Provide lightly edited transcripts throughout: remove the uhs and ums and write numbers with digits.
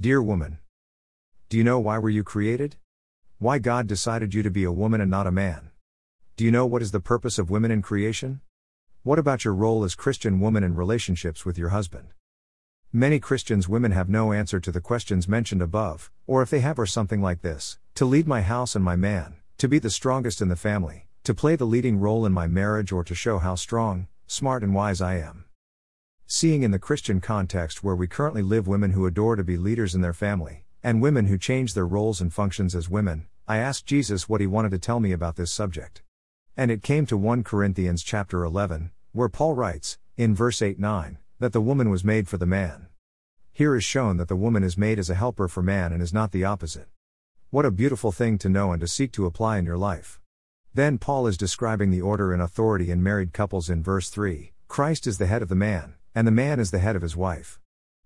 Dear woman. Do you know why were you created? Why God decided you to be a woman and not a man? Do you know what is the purpose of women in creation? What about your role as Christian woman in relationships with your husband? Many Christian women have no answer to the questions mentioned above, or if they have are something like this: to lead my house and my man, to be the strongest in the family, to play the leading role in my marriage, or to show how strong, smart and wise I am. Seeing in the Christian context where we currently live women who adore to be leaders in their family, and women who change their roles and functions as women, I asked Jesus what he wanted to tell me about this subject. And it came to 1 Corinthians chapter 11, where Paul writes, in verse 8-9, that the woman was made for the man. Here is shown that the woman is made as a helper for man and is not the opposite. What a beautiful thing to know and to seek to apply in your life. Then Paul is describing the order and authority in married couples in verse 3, Christ is the head of the man, and the man is the head of his wife.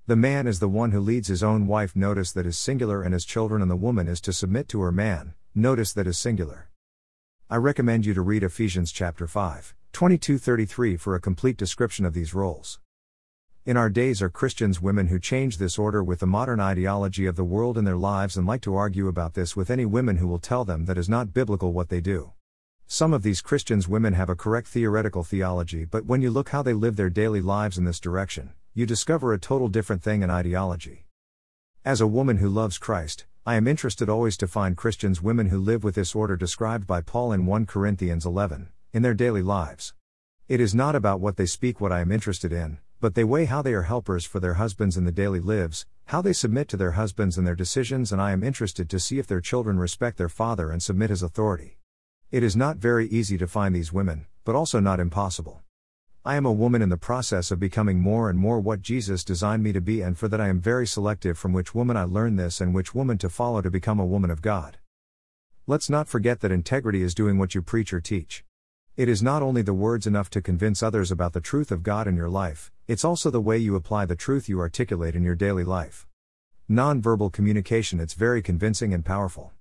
The man is the one who leads his own wife, notice that is singular, and his children, and the woman is to submit to her man, notice that is singular. I recommend you to read Ephesians chapter 5, 22-33 for a complete description of these roles. In our days are Christian women who change this order with the modern ideology of the world in their lives and like to argue about this with any women who will tell them that is not biblical what they do. Some of these Christian women have a correct theoretical theology, but when you look how they live their daily lives in this direction, you discover a total different thing in ideology. As a woman who loves Christ, I am interested always to find Christian women who live with this order described by Paul in 1 Corinthians 11, in their daily lives. It is not about what they speak what I am interested in, but they weigh how they are helpers for their husbands in the daily lives, how they submit to their husbands and their decisions, and I am interested to see if their children respect their father and submit his authority. It is not very easy to find these women, but also not impossible. I am a woman in the process of becoming more and more what Jesus designed me to be, and for that I am very selective from which woman I learn this and which woman to follow to become a woman of God. Let's not forget that integrity is doing what you preach or teach. It is not only the words enough to convince others about the truth of God in your life, it's also the way you apply the truth you articulate in your daily life. Non-verbal communication, it's very convincing and powerful.